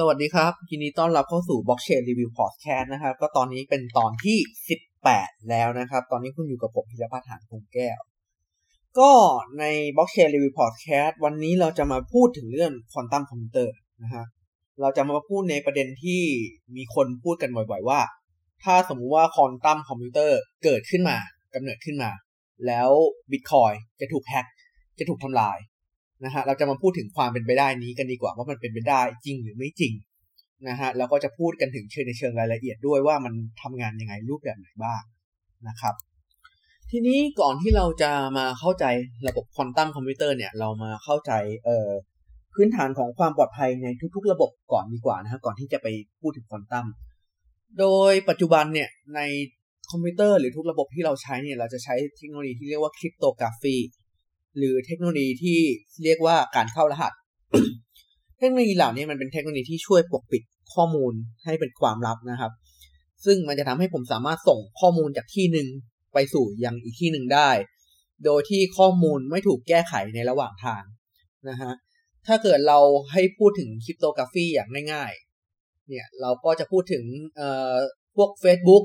สวัสดีครับยินดีต้อนรับเข้าสู่ Blockchain Review Podcast นะครับก็ตอนนี้เป็นตอนที่18แล้วนะครับตอนนี้คุณอยู่กับผมพิรพัฒน์หานคงแก้วก็ใน Blockchain Review Podcast วันนี้เราจะมาพูดถึงเรื่อง Quantum Computer นะฮะเราจะมาพูดในประเด็นที่มีคนพูดกันบ่อยๆว่าถ้าสมมุติว่า Quantum Computer เกิดขึ้นมากำเนิดขึ้นมาแล้ว Bitcoin จะถูกแฮกจะถูกทำลายนะฮะเราจะมาพูดถึงความเป็นไปได้นี้กันดีกว่าว่ามันเป็นไปได้จริงหรือไม่จริงนะฮะแล้วก็จะพูดกันถึงในเชิงรายละเอียดด้วยว่ามันทำงานยังไงรูปแบบไหนบ้างนะครับทีนี้ก่อนที่เราจะมาเข้าใจระบบควอนตัมคอมพิวเตอร์เนี่ยเรามาเข้าใจพื้นฐานของความปลอดภัยในทุกๆระบบก่อนดีกว่านะฮะก่อนที่จะไปพูดถึงควอนตัมโดยปัจจุบันเนี่ยในคอมพิวเตอร์หรือทุกระบบที่เราใช้เนี่ยเราจะใช้เทคโนโลยีที่เรียกว่าคริปโตกราฟีหรือเทคโนโลยีที่เรียกว่าการเข้ารหัส เทคโนโลยีเหล่านี้มันเป็นเทคโนโลยีที่ช่วยปกปิดข้อมูลให้เป็นความลับนะครับซึ่งมันจะทำให้ผมสามารถส่งข้อมูลจากที่หนึ่งไปสู่ยังอีกที่หนึ่งได้โดยที่ข้อมูลไม่ถูกแก้ไขในระหว่างทางนะฮะถ้าเกิดเราให้พูดถึงคริปโตกราฟีอย่างง่ายๆเนี่ยเราก็จะพูดถึงพวก Facebook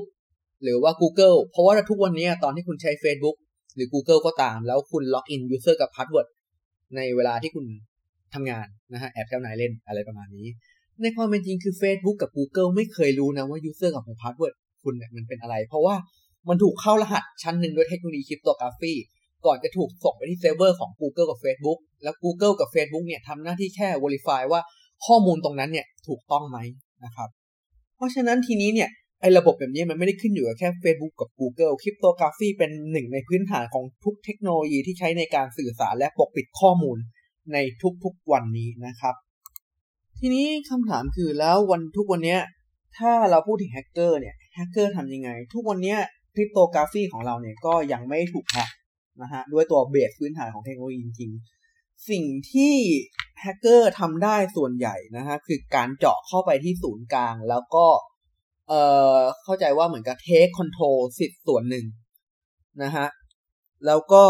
หรือว่า Google เพราะว่าทุกวันนี้ตอนที่คุณใช้ Facebookหรือ Google ก็ตามแล้วคุณล็อกอินยูเซอร์กับพาสเวิร์ดในเวลาที่คุณทำงานนะฮะแอบเจ้านายเล่นอะไรประมาณนี้ในความเป็นจริงคือ Facebook กับ Google ไม่เคยรู้นะว่ายูเซอร์กับพาสเวิร์ดคุณเนี่ยมันเป็นอะไรเพราะว่ามันถูกเข้ารหัสชั้นหนึ่งด้วยเทคโนโลยีคริปโตกราฟีก่อนจะถูกส่งไปที่เซิร์ฟเวอร์ของ Google กับ Facebook แล้ว Google กับ Facebook เนี่ยทำหน้าที่แค่ verify ว่าข้อมูลตรงนั้นเนี่ยถูกต้องไหมนะครับเพราะฉะนั้นทีนี้เนี่ยไอ้ระบบแบบนี้มันไม่ได้ขึ้นอยู่กับแค่ Facebook กับ Google คริปโตกราฟีเป็นหนึ่งในพื้นฐานของทุกเทคโนโลยีที่ใช้ในการสื่อสารและปกปิดข้อมูลในทุกๆวันนี้นะครับทีนี้คำถามคือแล้วทุกวันนี้ถ้าเราพูดถึงแฮกเกอร์เนี่ยแฮกเกอร์ทำยังไงทุกวันนี้คริปโตกราฟีของเราเนี่ยก็ยังไม่ถูกแฮกนะฮะด้วยตัวเบสพื้นฐานของเทคโนโลยีจริงๆสิ่งที่แฮกเกอร์ทำได้ส่วนใหญ่นะฮะคือการเจาะเข้าไปที่ศูนย์กลางแล้วก็เข้าใจว่าเหมือนกับเทคคอนโทรลสิทธิ์ส่วนหนึ่งนะฮะแล้วก็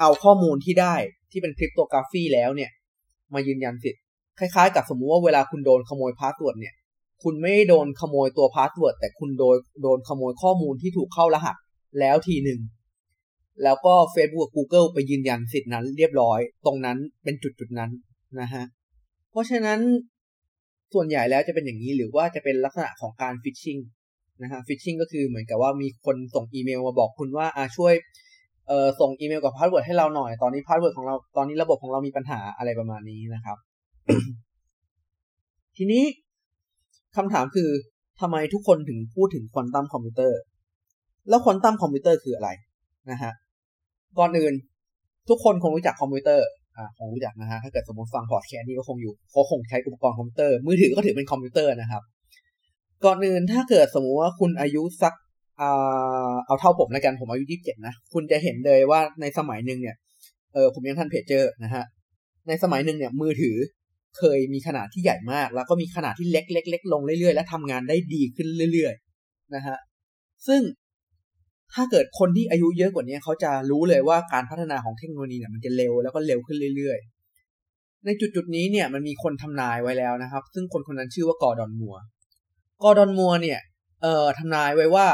เอาข้อมูลที่ได้ที่เป็นคริปโตกราฟีแล้วเนี่ยมายืนยันสิทธิ์คล้ายๆกับสมมุติว่าเวลาคุณโดนขโมยพาสเวิร์ดเนี่ยคุณไม่โดนขโมยตัวพาสเวิร์ดแต่คุณโดนขโมยข้อมูลที่ถูกเข้ารหัสแล้วทีหนึ่งแล้วก็ Facebook กับ Google ไปยืนยันสิทธิ์นั้นเรียบร้อยตรงนั้นเป็นจุดนั้นนะฮะเพราะฉะนั้นส่วนใหญ่แล้วจะเป็นอย่างนี้หรือว่าจะเป็นลักษณะของการฟิชชิงนะฮะฟิชชิงก็คือเหมือนกับว่ามีคนส่งอีเมลมาบอกคุณว่าช่วยส่งอีเมลกับพาสเวิร์ดให้เราหน่อยตอนนี้พาสเวิร์ดของเราตอนนี้ระบบของเรามีปัญหาอะไรประมาณนี้นะครับ ทีนี้คำถามคือทำไมทุกคนถึงพูดถึงควอนตัมคอมพิวเตอร์แล้วควอนตัมคอมพิวเตอร์คืออะไรนะฮะก่อนอื่นทุกคนคงรู้จักคอมพิวเตอร์คงรู้จักนะฮะถ้าเกิดสมมติฟังพอดแคสต์นี้ก็คงอยู่เขาคงใช้อุปกรณ์คอมพิวเตอร์มือถือก็ถือเป็นคอมพิวเตอร์นะครับก่อนอื่นถ้าเกิดสมมติว่าคุณอายุสักเอาเท่าผมแล้วกันผมอายุ27นะคุณจะเห็นเลยว่าในสมัยหนึ่งเนี่ยผมยังทันเพจเจอร์นะฮะในสมัยหนึ่งเนี่ยมือถือเคยมีขนาดที่ใหญ่มากแล้วก็มีขนาดที่เล็กลงเรื่อยๆและทำงานได้ดีขึ้นเรื่อยๆนะฮะซึ่งถ้าเกิดคนที่อายุเยอะกว่านี้เขาจะรู้เลยว่าการพัฒนาของเทคโนโลยีเนี่ยมันจะเร็วแล้วก็เร็วขึ้นเรื่อยๆในจุดนี้เนี่ยมันมีคนทำนายไว้แล้วนะครับซึ่งคนนั้นชื่อว่ากอร์ดอนมัวร์เนี่ยทำนายไว้ว่า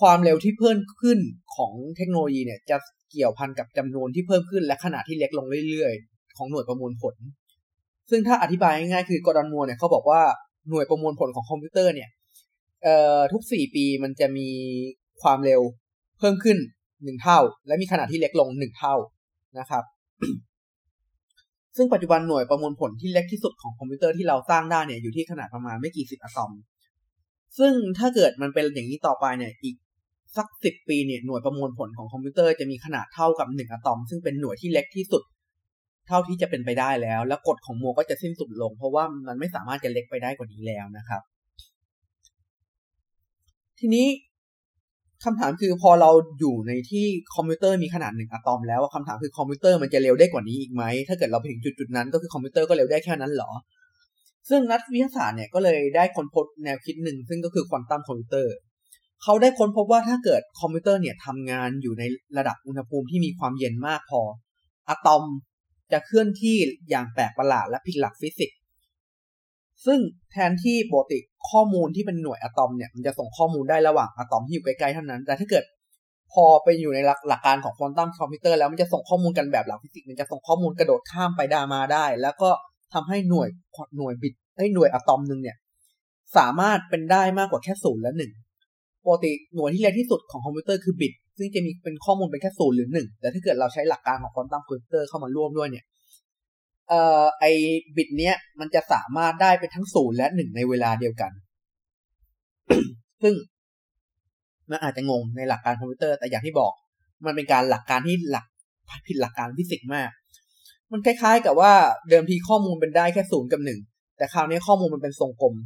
ความเร็วที่เพิ่มขึ้นของเทคโนโลยีเนี่ยจะเกี่ยวพันกับจำนวนที่เพิ่มขึ้นและขนาดที่เล็กลงเรื่อยๆของหน่วยประมวลผลซึ่งถ้าอธิบายง่ายๆคือกอร์ดอนมัวร์เนี่ยเขาบอกว่าหน่วยประมวลผลของคอมพิวเตอร์เนี่ยทุก4ปีมันจะมีความเร็วเพิ่มขึ้น1เท่าและมีขนาดที่เล็กลง1เท่านะครับ ซึ่งปัจจุบันหน่วยประมวลผลที่เล็กที่สุดของคอมพิวเตอร์ที่เราสร้างได้เนี่ยอยู่ที่ขนาดประมาณไม่กี่10อะตอมซึ่งถ้าเกิดมันเป็นอย่างนี้ต่อไปเนี่ยอีกสัก10ปีเนี่ยหน่วยประมวลผลของคอมพิวเตอร์จะมีขนาดเท่ากับ1อะตอมซึ่งเป็นหน่วยที่เล็กที่สุดเท่าที่จะเป็นไปได้แล้วและกฎของมัวก็จะสิ้นสุดลงเพราะว่ามันไม่สามารถจะเล็กไปได้กว่านี้แล้วนะครับทีนี้คำถามคือพอเราอยู่ในที่คอมพิวเตอร์มีขนาด1อะตอมแล้วคำถามคือคอมพิวเตอร์มันจะเร็วได้กว่านี้อีกไหมถ้าเกิดเราไปถึงจุดๆนั้นก็คือคอมพิวเตอร์ก็เร็วได้แค่นั้นหรอซึ่งนักวิทยาศาสตร์เนี่ยก็เลยได้ค้นพบแนวคิดหนึ่งซึ่งก็คือควอนตัมคอมพิวเตอร์เขาได้ค้นพบว่าถ้าเกิดคอมพิวเตอร์เนี่ยทำงานอยู่ในระดับอุณหภูมิที่มีความเย็นมากพออะตอมจะเคลื่อนที่อย่างแปลกประหลาดและผิดหลักฟิสิกส์ ซึ่งแทนที่ปกติข้อมูลที่เป็นหน่วยอะตอมเนี่ยมันจะส่งข้อมูลได้ระหว่างอะตอมที่อยู่ไกลๆเท่านั้นแต่ถ้าเกิดพอไปอยู่ในหลักการของควอนตัมคอมพิวเตอร์แล้วมันจะส่งข้อมูลกันแบบหลักฟิสิกส์มันจะส่งข้อมูลกระโดดข้ามไปดามาได้แล้วก็ทำให้หน่วยบิตไอ้หน่วยอะตอมนึงเนี่ยสามารถเป็นได้มากกว่าแค่0และ1ปกติหน่วยที่เล็กที่สุดของคอมพิวเตอร์คือบิตซึ่งจะมีเป็นข้อมูลเป็นแค่0หรือ1แต่ถ้าเกิดเราใช้หลักการของควอนตัมคอมพิวเตอร์เข้ามาร่วมด้วยเนี่ยไอ้บิตเนี้ยมันจะสามารถได้เป็นทั้ง0และ1ในเวลาเดียวกัน ซึ่งมันอาจจะงงในหลักการคอมพิวเตอร์แต่อย่างที่บอกมันเป็นการหลักการที่ผิดหลักการฟิสิกส์มากมันคล้ายๆกับว่าเดิมทีข้อมูลเป็นได้แค่0กับ1แต่คราวนี้ข้อมูลมันเป็นทรงกลม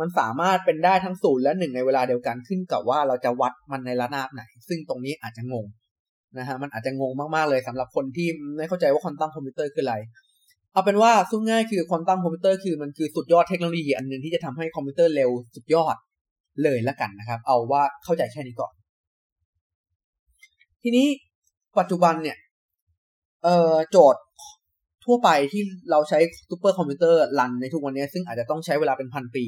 มันสามารถเป็นได้ทั้ง0และ1ในเวลาเดียวกันขึ้นกับว่าเราจะวัดมันในระนาบไหนซึ่งตรงนี้อาจจะงงนะฮะมันอาจจะงงมากๆเลยสำหรับคนที่ไม่เข้าใจว่าควอนตัมคอมพิวเตอร์คืออะไรเอาเป็นว่าสุดง่ายคือควอนตัมคอมพิวเตอร์คือมันคือสุดยอดเทคโนโลยีอันนึงที่จะทำให้คอมพิวเตอร์เร็วสุดยอดเลยละกันนะครับเอาว่าเข้าใจแค่นี้ก่อนทีนี้ปัจจุบันเนี่ยโจทย์ทั่วไปที่เราใช้ซุปเปอร์คอมพิวเตอร์รันในทุกวันนี้ซึ่งอาจจะต้องใช้เวลาเป็นพันปี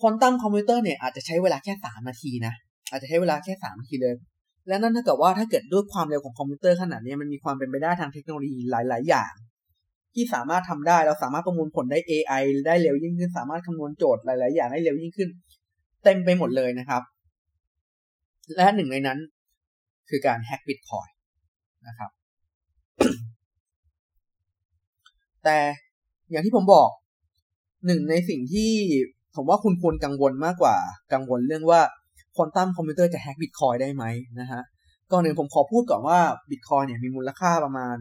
ควอนตัมคอมพิวเตอร์เนี่ยอาจจะใช้เวลาแค่3นาทีนะอาจจะใช้เวลาแค่3นาทีเลยและนั่นเท่ากับว่าถ้าเกิดด้วยความเร็วของคอมพิวเตอร์ขนาดนี้มันมีความเป็นไปได้ทางเทคโนโลยีหลายๆอย่างที่สามารถทำได้เราสามารถประมวลผลได้ AI ได้เร็วยิ่งขึ้นสามารถคำนวณโจทย์หลายๆอย่างได้เร็วยิ่งขึ้นเต็มไปหมดเลยนะครับและหนึ่งในนั้นคือการแฮก Bitcoin นะครับ แต่อย่างที่ผมบอกหนึ่งในสิ่งที่ผมว่าคุณควรกังวลมากกว่ากังวลเรื่องว่าควอนตัมคอมพิวเตอร์จะแฮก Bitcoin ได้ไหมนะฮะก่อนอื่นผมขอพูดก่อนว่า Bitcoin เนี่ยมีมูลค่าประมาณ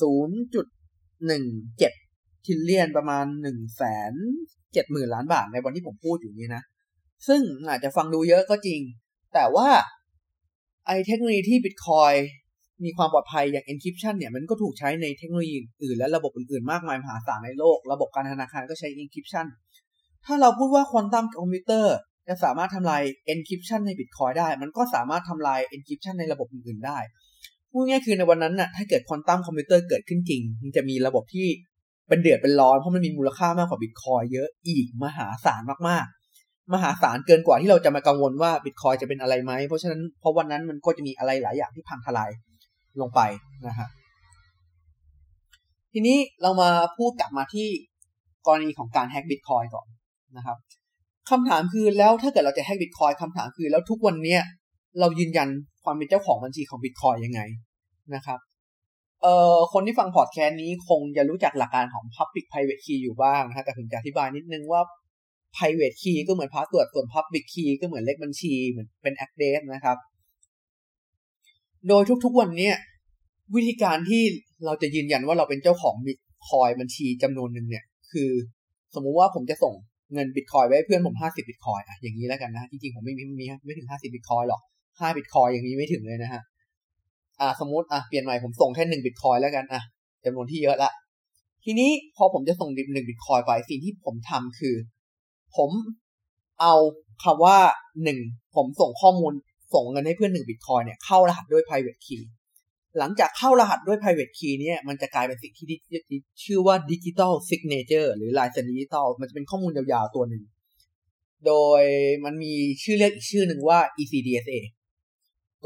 0.17 ทิลเลียนประมาณ 170,000 ล้านบาทในวันที่ผมพูดอยู่นี้นะซึ่งอาจจะฟังดูเยอะก็จริงแต่ว่าไอเทคโนโลยีที่ Bitcoin มีความปลอดภัยอย่าง encryption เนี่ยมันก็ถูกใช้ในเทคโนโลยีอื่นและระบบอื่นๆมากมายมหาศาลในโลกระบบการธนาคารก็ใช้ encryption ถ้าเราพูดว่า Quantum Computer จะสามารถทำลาย encryption ใน Bitcoin ได้มันก็สามารถทำลาย encryption ในระบบอื่นๆได้พูดง่ายๆคือในวันนั้นน่ะถ้าเกิด Quantum Computer เกิดขึ้นจริงมันจะมีระบบที่เป็นเดือดเป็นร้อนเพราะมันมีมูลค่ามากกว่า Bitcoin เยอะอีกมหาศาลมากๆมหาศาลเกินกว่าที่เราจะมากังวลว่า Bitcoin จะเป็นอะไรไหมเพราะฉะนั้นเพราะวันนั้นมันก็จะมีอะไรหลายอย่างที่พังทลายลงไปนะฮะทีนี้เรามาพูดกลับมาที่กรณีของการแฮก Bitcoin ก่อนนะครับคำถามคือแล้วถ้าเกิดเราจะแฮก Bitcoin คำถามคือแล้วทุกวันเนี้ยเรายืนยันความเป็นเจ้าของบัญชีของ Bitcoin ยังไงนะครับคนที่ฟังพอดแคสต์นี้คงจะรู้จักหลักการของ Public Private Key อยู่บ้างนะฮะแต่ผมจะอธิบายนิดนึงว่า Private Key ก็เหมือนพาสเวิร์ดส่วน Public Key ก็เหมือนเลขบัญชีเหมือนเป็น address นะครับโดยทุกๆวันเนี่ยวิธีการที่เราจะยืนยันว่าเราเป็นเจ้าของ Bitcoin บัญชีจำนวนนึงเนี่ยคือสมมุติว่าผมจะส่งเงิน Bitcoin ไว้ให้เพื่อนผม50 Bitcoin อ่ะอย่างนี้แล้วกันนะจริงๆผมไม่ถึง50 Bitcoin หรอก5 Bitcoin อย่างนี้ไม่ถึงเลยนะฮะสมมุติเปลี่ยนใหม่ผมส่งแค่1 Bitcoin แล้วกันจำนวนที่เยอะละทีนี้พอผมจะส่ง1 Bitcoin ไปสิ่งที่ผมทำคือผมเอาคำว่า1ผมส่งข้อมูลส่งเงินให้เพื่อน1 Bitcoin เนี่ยเข้ารหัสด้วย private key หลังจากเข้ารหัสด้วย private key เนี่ยมันจะกลายเป็นสิ่งที่ชื่อว่า digital signature หรือลายเซ็นดิจิตอลมันจะเป็นข้อมูลยาวๆตัวหนึ่งโดยมันมีชื่อเรียกอีกชื่อนึงว่า ECDSA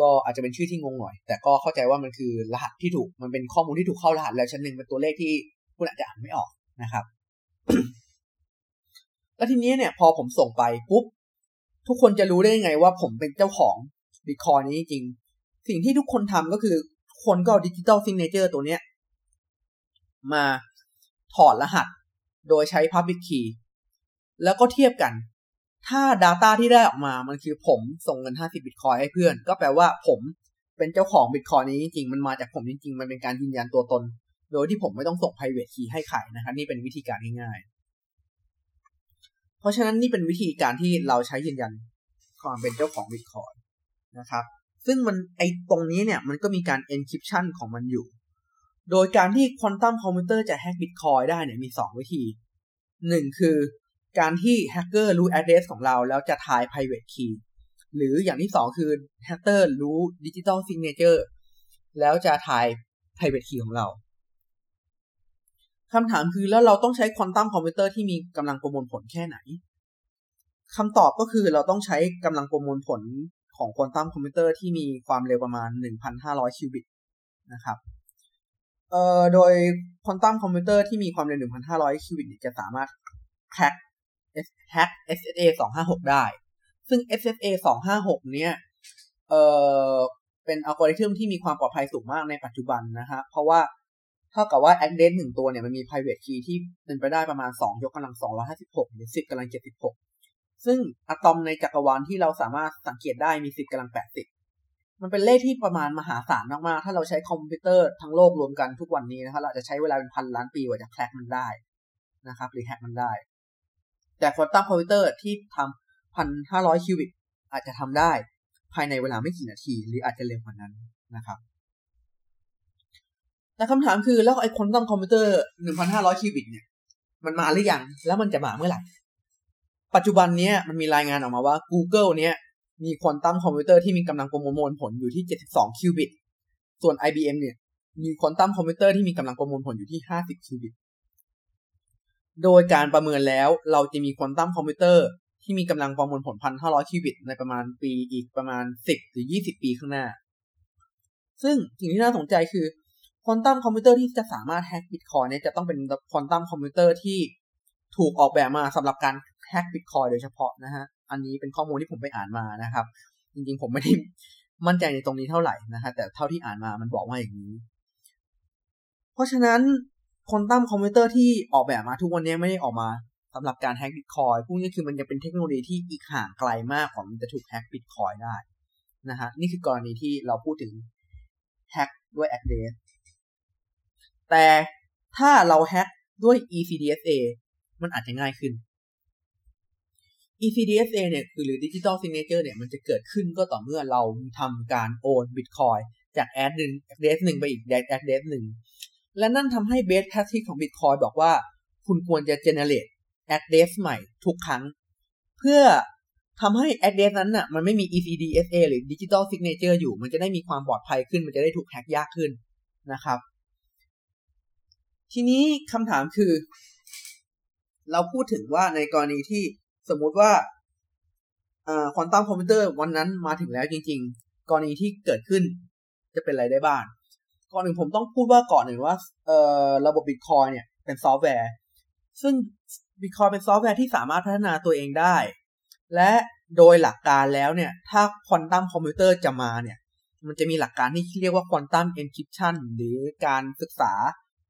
ก็อาจจะเป็นชื่อที่งงหน่อยแต่ก็เข้าใจว่ามันคือรหัสที่ถูกมันเป็นข้อมูลที่ถูกเข้ารหัสแล้วชั้นหนึ่งเป็นตัวเลขที่คุณอาจจะอ่านไม่ออกนะครับ แล้วทีนี้เนี่ยพอผมส่งไปปุ๊บทุกคนจะรู้ได้ยังไงว่าผมเป็นเจ้าของ Bitcoin นี้จริงสิ่งที่ทุกคนทำก็คือคนก็เอา Digital Signature ตัวเนี้ยมาถอดรหัสโดยใช้ Public Key แล้วก็เทียบกันถ้า data ที่ได้ออกมามันคือผมส่งเงิน50 Bitcoin ให้เพื่อนก็แปลว่าผมเป็นเจ้าของ Bitcoin นี้จริงๆมันมาจากผมจริงๆมันเป็นการยืนยันตัวตนโดยที่ผมไม่ต้องส่ง private key ให้ใครนะครับนี่เป็นวิธีการง่ายๆเพราะฉะนั้นนี่เป็นวิธีการที่เราใช้ยืนยันความเป็นเจ้าของ Bitcoin นะครับซึ่งมันไอตรงนี้เนี่ยมันก็มีการ encryption ของมันอยู่โดยการที่ Quantum Computer จะแฮก Bitcoin ได้เนี่ยมี2วิธี1คือการที่แฮกเกอร์รู้ address ของเราแล้วจะทาย private key หรืออย่างที่สองคือแฮกเกอร์รู้ digital signature แล้วจะทาย private key ของเราค คำถามคือแล้วเราต้องใช้ควอนตัมคอมพิวเตอร์ที่มีกำลังประมวลผลแค่ไหนคำตอบก็คือเราต้องใช้กำลังประมวลผลของควอนตัมคอมพิวเตอร์ที่มีความเร็วประมาณ 1,500 คิวบิตนะครับโดยควอนตัมคอมพิวเตอร์ที่มีความเร็ว 1,500 คิวบิตจะสามารถแฮก SHA-256 ได้ซึ่ง SHA-256 เนี่ยเป็นอัลกอริทึมที่มีความปลอดภัยสูงมากในปัจจุบันนะฮะเพราะว่าเท่ากับว่า address 1ตัวเนี่ยมันมี private key ที่เป็นไปได้ประมาณ 2^256 หรือ 10^76 ซึ่งอะตอมในจักรวาลที่เราสามารถสังเกตได้มี 10^80 มันเป็นเลขที่ประมาณมหาศาลมากๆถ้าเราใช้คอมพิวเตอร์ทั้งโลกรวมกันทุกวันนี้นะครับเราจะใช้เวลาเป็นพันล้านปีกว่าจะแคร็กมันได้นะครับหรือแฮกมันได้แต่ควอนตัมคอมพิวเตอร์ที่ทำ 1,500 คิวบิตอาจจะทำได้ภายในเวลาไม่กี่นาทีหรืออาจจะเร็วกว่านั้นนะครับแต่คำถามคือแล้วไอ้ควอนตัมคอมพิวเตอร์ 1,500 คิวบิตเนี่ยมันมาหรือยังแล้วมันจะมาเมื่อไหร่ปัจจุบันเนี้ยมันมีรายงานออกมาว่า Google เนี้ยมีควอนตัมคอมพิวเตอร์ที่มีกำลังประมวลผลอยู่ที่72คิวบิตส่วน IBM เนี่ยมีควอนตัมคอมพิวเตอร์ที่มีกำลังประมวลผลอยู่ที่50คิวบิตโดยการประเมินแล้วเราจะมีควอนตัมคอมพิวเตอร์ที่มีกำลังประมวลผล 1,500 คิวบิตในประมาณปีอีกประมาณ10หรือ20ปีข้างหน้าซึ่งสิ่งที่น่าสนใจคือควอนตัมคอมพิวเตอร์ที่จะสามารถแฮก Bitcoin เนี่ยจะต้องเป็นควอนตัมคอมพิวเตอร์ที่ถูกออกแบบมาสำหรับการแฮก Bitcoin โดยเฉพาะนะฮะอันนี้เป็นข้อมูลที่ผมไปอ่านมานะครับจริงๆผมไม่ได้มั่นใจในตรงนี้เท่าไหร่นะฮะแต่เท่าที่อ่านมามันบอกว่าอย่างนี้เพราะฉะนั้นควอนตัมคอมพิวเตอร์ที่ออกแบบมาทุกวันนี้ไม่ได้ออกมาสำหรับการแฮก Bitcoin พวกนี้คือมันจะเป็นเทคโนโลยีที่อีกห่างไกลมากกว่ามันจะถูกแฮก Bitcoin ได้นะฮะนี่คือกรณีที่เราพูดถึงแฮกด้วย address แต่ถ้าเราแฮกด้วย ECDSA มันอาจจะง่ายขึ้น ECDSA เนี่ยคือหรือ Digital Signature เนี่ยมันจะเกิดขึ้นก็ต่อเมื่อเราทำการโอน Bitcoin จาก address 1ไปอีก address 1และนั่นทำให้ best practice ของ Bitcoin บอกว่าคุณควรจะ generate address ใหม่ทุกครั้งเพื่อทำให้ address นั้นน่ะมันไม่มี ECDSA หรือ Digital Signature อยู่มันจะได้มีความปลอดภัยขึ้นมันจะได้ถูกแฮกยากขึ้นนะครับทีนี้คำถามคือเราพูดถึงว่าในกรณีที่สมมติว่าควอนตัมคอมพิวเตอร์วันนั้นมาถึงแล้วจริงๆกรณีที่เกิดขึ้นจะเป็นอะไรได้บ้างก่อนหนึ่งผมต้องพูดว่าก่อนหนึ่งว่าระบบ Bitcoin เนี่ยเป็นซอฟต์แวร์ซึ่ง Bitcoin เป็นซอฟต์แวร์ที่สามารถพัฒนาตัวเองได้และโดยหลักการแล้วเนี่ยถ้าควอนตัมคอมพิวเตอร์จะมาเนี่ยมันจะมีหลักการที่เรียกว่าควอนตัมเอนคริปชันหรือการศึกษา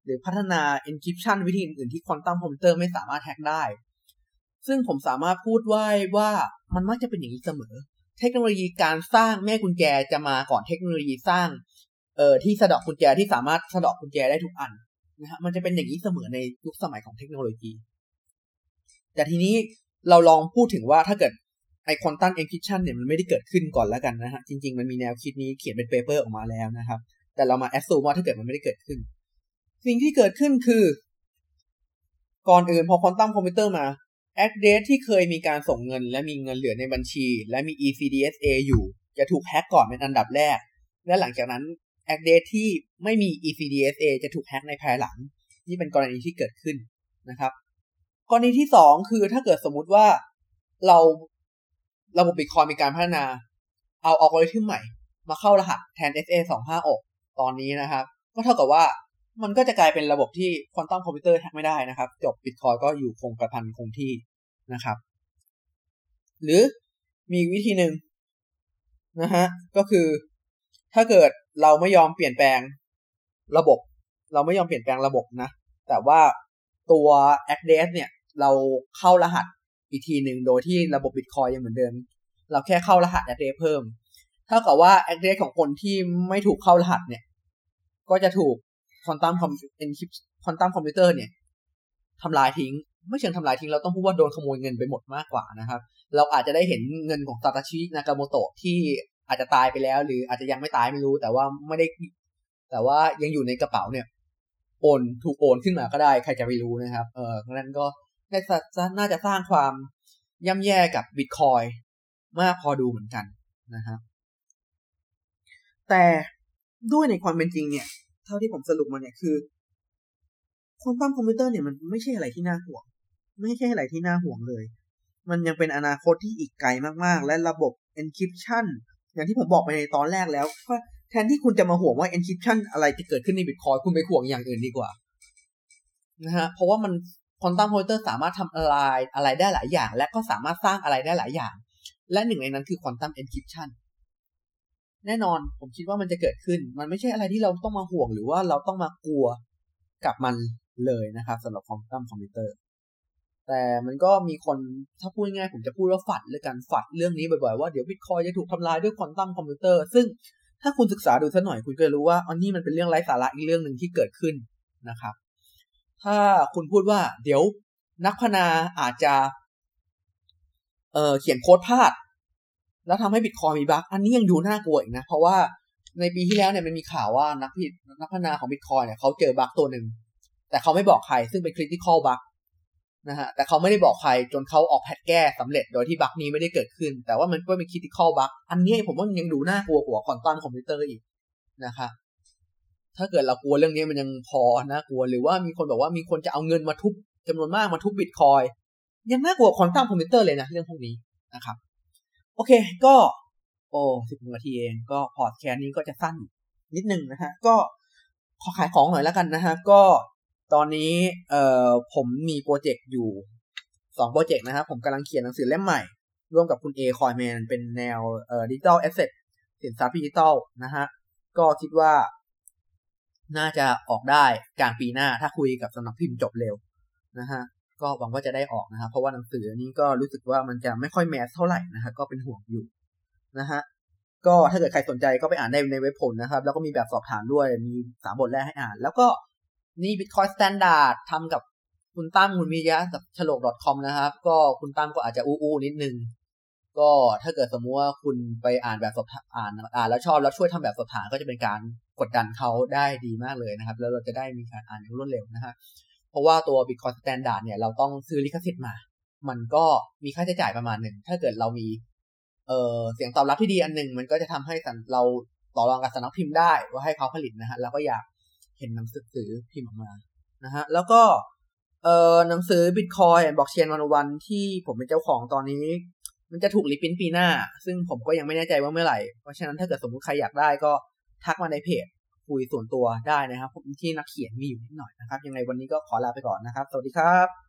หรือพัฒนาเอนคริปชันวิธีอื่นๆที่ควอนตัมคอมพิวเตอร์ไม่สามารถแฮกได้ซึ่งผมสามารถพูดไว้ว่ามันมักจะเป็นอย่างนี้เสมอเทคโนโลยีการสร้างแม่กุญแจจะมาก่อนเทคโนโลยีสร้างที่สะเดาะกุญแจที่สามารถสะเดาะกุญแจได้ทุกอันนะฮะมันจะเป็นอย่างนี้เสมอในยุคสมัยของเทคโนโลยีแต่ทีนี้เราลองพูดถึงว่าถ้าเกิดไอควอนตัมเอนคริปชันเนี่ยมันไม่ได้เกิดขึ้นก่อนแล้วกันนะฮะจริงๆมันมีแนวคิดนี้เขียนเป็นเปเปอร์ออกมาแล้วนะครับแต่เรามาแอสซูมว่าถ้าเกิดมันไม่ได้เกิดขึ้นสิ่งที่เกิดขึ้นคือก่อนอื่นพอควอนตัมคอมพิวเตอร์มาแอดเดรสที่เคยมีการส่งเงินและมีเงินเหลือในบัญชีและมี ECDSA อยู่จะถูกแฮกก่อนเป็นอันดับแรกและหลังจากนั้นแอดเดรสที่ไม่มี ECDSA จะถูกแฮกในภายหลังนี่เป็นกรณีที่เกิดขึ้นนะครับกรณีที่2คือถ้าเกิดสมมุติว่าเราระบบ Bitcoin มีการพัฒนาเอาอัลกอริทึมใหม่มาเข้ารหัสแทน SHA-256 ตอนนี้นะครับก็เท่ากับว่ามันก็จะกลายเป็นระบบที่ควอนตัมคอมพิวเตอร์แฮกไม่ได้นะครับจบ Bitcoin ก็อยู่คงกระพันคงที่นะครับหรือมีวิธีหนึ่งนะฮะก็คือถ้าเกิดเราไม่ยอมเปลี่ยนแปลงระบบเราไม่ยอมเปลี่ยนแปลงระบบนะแต่ว่าตัว address เนี่ยเราเข้ารหัสอีกทีหนึ่งโดยที่ระบบ Bitcoin ยังเหมือนเดิมเราแค่เข้ารหัส address เพิ่มเท่ากับว่า address ของคนที่ไม่ถูกเข้ารหัสเนี่ยก็จะถูกควอนตัมคอมพิวเตอร์เนี่ยทำลายทิ้งไม่เชิงทำลายทิ้งเราต้องพูดว่าโดนขโมยเงินไปหมดมากกว่านะครับเราอาจจะได้เห็นเงินของซาโตชินากาโมโตะที่อาจจะตายไปแล้วหรืออาจจะยังไม่ตายไม่รู้แต่ว่าไม่ได้แต่ว่ายังอยู่ในกระเป๋าเนี่ยโอนถูกโอนขึ้นมาก็ได้ใครจะไปรู้นะครับนั้นก็น่าจะสร้างความย่ำแย่กับ Bitcoin มากพอดูเหมือนกันนะครับแต่ด้วยในความเป็นจริงเนี่ยเท่าที่ผมสรุปมาเนี่ยคือ Quantum Computer เนี่ยมันไม่ใช่อะไรที่น่าห่วงเลยมันยังเป็นอนาคตที่อีกไกลมากๆและระบบ encryption อย่างที่ผมบอกไปในตอนแรกแล้วว่าแทนที่คุณจะมาห่วงว่า encryption อะไรจะเกิดขึ้นใน Bitcoin คุณไปห่วงอย่างอื่นดีกว่านะฮะเพราะว่ามัน Quantum Computer สามารถทำอะไรได้หลายอย่างและก็สามารถสร้างอะไรได้หลายอย่างและหนึ่งในนั้นคือ Quantum Encryption แน่นอนผมคิดว่ามันจะเกิดขึ้นมันไม่ใช่อะไรที่เราต้องมาห่วงหรือว่าเราต้องมากลัวกับมันเลยนะครับสำหรับ Quantum Computerแต่มันก็มีคนถ้าพูดง่ายผมจะพูดว่าฝัดเลยกันฝัดเรื่องนี้บ่อยๆว่าเดี๋ยว Bitcoin จะถูกทำลายด้วย Quantum Computer ซึ่งถ้าคุณศึกษาดูซะหน่อยคุณจะรู้ว่าอ๋อนี่มันเป็นเรื่องไร้สาระอีกเรื่องนึงที่เกิดขึ้นนะครับถ้าคุณพูดว่าเดี๋ยวนักพนาอาจจะเขียนโค้ดพลาดแล้วทำให้ Bitcoin มีบั๊กอันนี้ยังดูน่ากลัวอีกนะเพราะว่าในปีที่แล้วเนี่ยมันมีข่าวว่านักพนาของ Bitcoin เนี่ยเขาเจอบั๊กตัวนึงแต่เขาไม่บอกใครซึ่งเป็น critical bugนะฮะแต่เขาไม่ได้บอกใครจนเขาออกแพทแก้สำเร็จโดยที่บั๊กนี้ไม่ได้เกิดขึ้นแต่ว่ามันก็เป็น critical bug อันนี้ผมว่ามันยังดูน่ากลัวกว่า Quantum Computer อีกนะคะถ้าเกิดเรากลัวเรื่องนี้มันยังพอน่ากลัวหรือว่ามีคนบอกว่ามีคนจะเอาเงินมาทุบจำนวนมากมาทุบ Bitcoin ยังน่ากลัว Quantum Computer เลยนะเรื่องพวกนี้นะครับโอเคก็10 นาทีเองก็พอดแคสต์นี้ก็จะสั้นนิดนึงนะฮะก็ขอขายของหน่อยแล้วกันนะฮะก็ตอนนี้ผมมีโปรเจกต์อยู่2โปรเจกต์นะครับผมกำลังเขียนหนังสือเล่มใหม่ร่วมกับคุณ A Coinman เป็นแนวDigital Asset สินทรัพย์ดิจิตอลนะฮะก็คิดว่าน่าจะออกได้กลางปีหน้าถ้าคุยกับสำนักพิมพ์จบเร็วนะฮะก็หวังว่าจะได้ออกนะครับเพราะว่าหนังสือนี้ก็รู้สึกว่ามันจะไม่ค่อยแมสเท่าไหร่นะฮะก็เป็นห่วงอยู่นะฮะก็ถ้าเกิดใครสนใจก็ไปอ่านได้ในเว็บผมนะครับแล้วก็มีแบบสอบถามด้วยมี3บทแรกให้อ่านแล้วก็นี่ Bitcoin Standard ทำกับคุณตั้มคุณวิยะกับฉลก .com นะครับก็คุณตั้มก็อาจจะอู้ๆนิดนึงก็ถ้าเกิดสมมุติว่าคุณไปอ่านแบบสอบถามอ่านแล้วชอบแล้วช่วยทำแบบสอบถามก็จะเป็นการกดดันเขาได้ดีมากเลยนะครับแล้วเราจะได้มีการอ่านอย่างรวดเร็วนะฮะเพราะว่าตัว Bitcoin Standard เนี่ยเราต้องซื้อลิขสิทธิ์มามันก็มีค่าใช้จ่ายประมาณนึงถ้าเกิดเรามีเสียงตอบรับที่ดีอันนึงมันก็จะทำให้เราต่อรองกับสำนักพิมพ์ได้ว่าให้เขาผลิตนะฮะแล้วก็อยากเห็นหนังสือพิมพ์ออกมานะฮะแล้วก็หนังสือ Bitcoin Blockchain 101ที่ผมเป็นเจ้าของตอนนี้มันจะถูกรีพรินท์ปีหน้าซึ่งผมก็ยังไม่แน่ใจว่าเมื่อไหร่เพราะฉะนั้นถ้าเกิดสมมุติใครอยากได้ก็ทักมาในเพจคุยส่วนตัวได้นะครับผมที่นักเขียนมีอยู่นิดหน่อยนะครับยังไงวันนี้ก็ขอลาไปก่อนนะครับสวัสดีครับ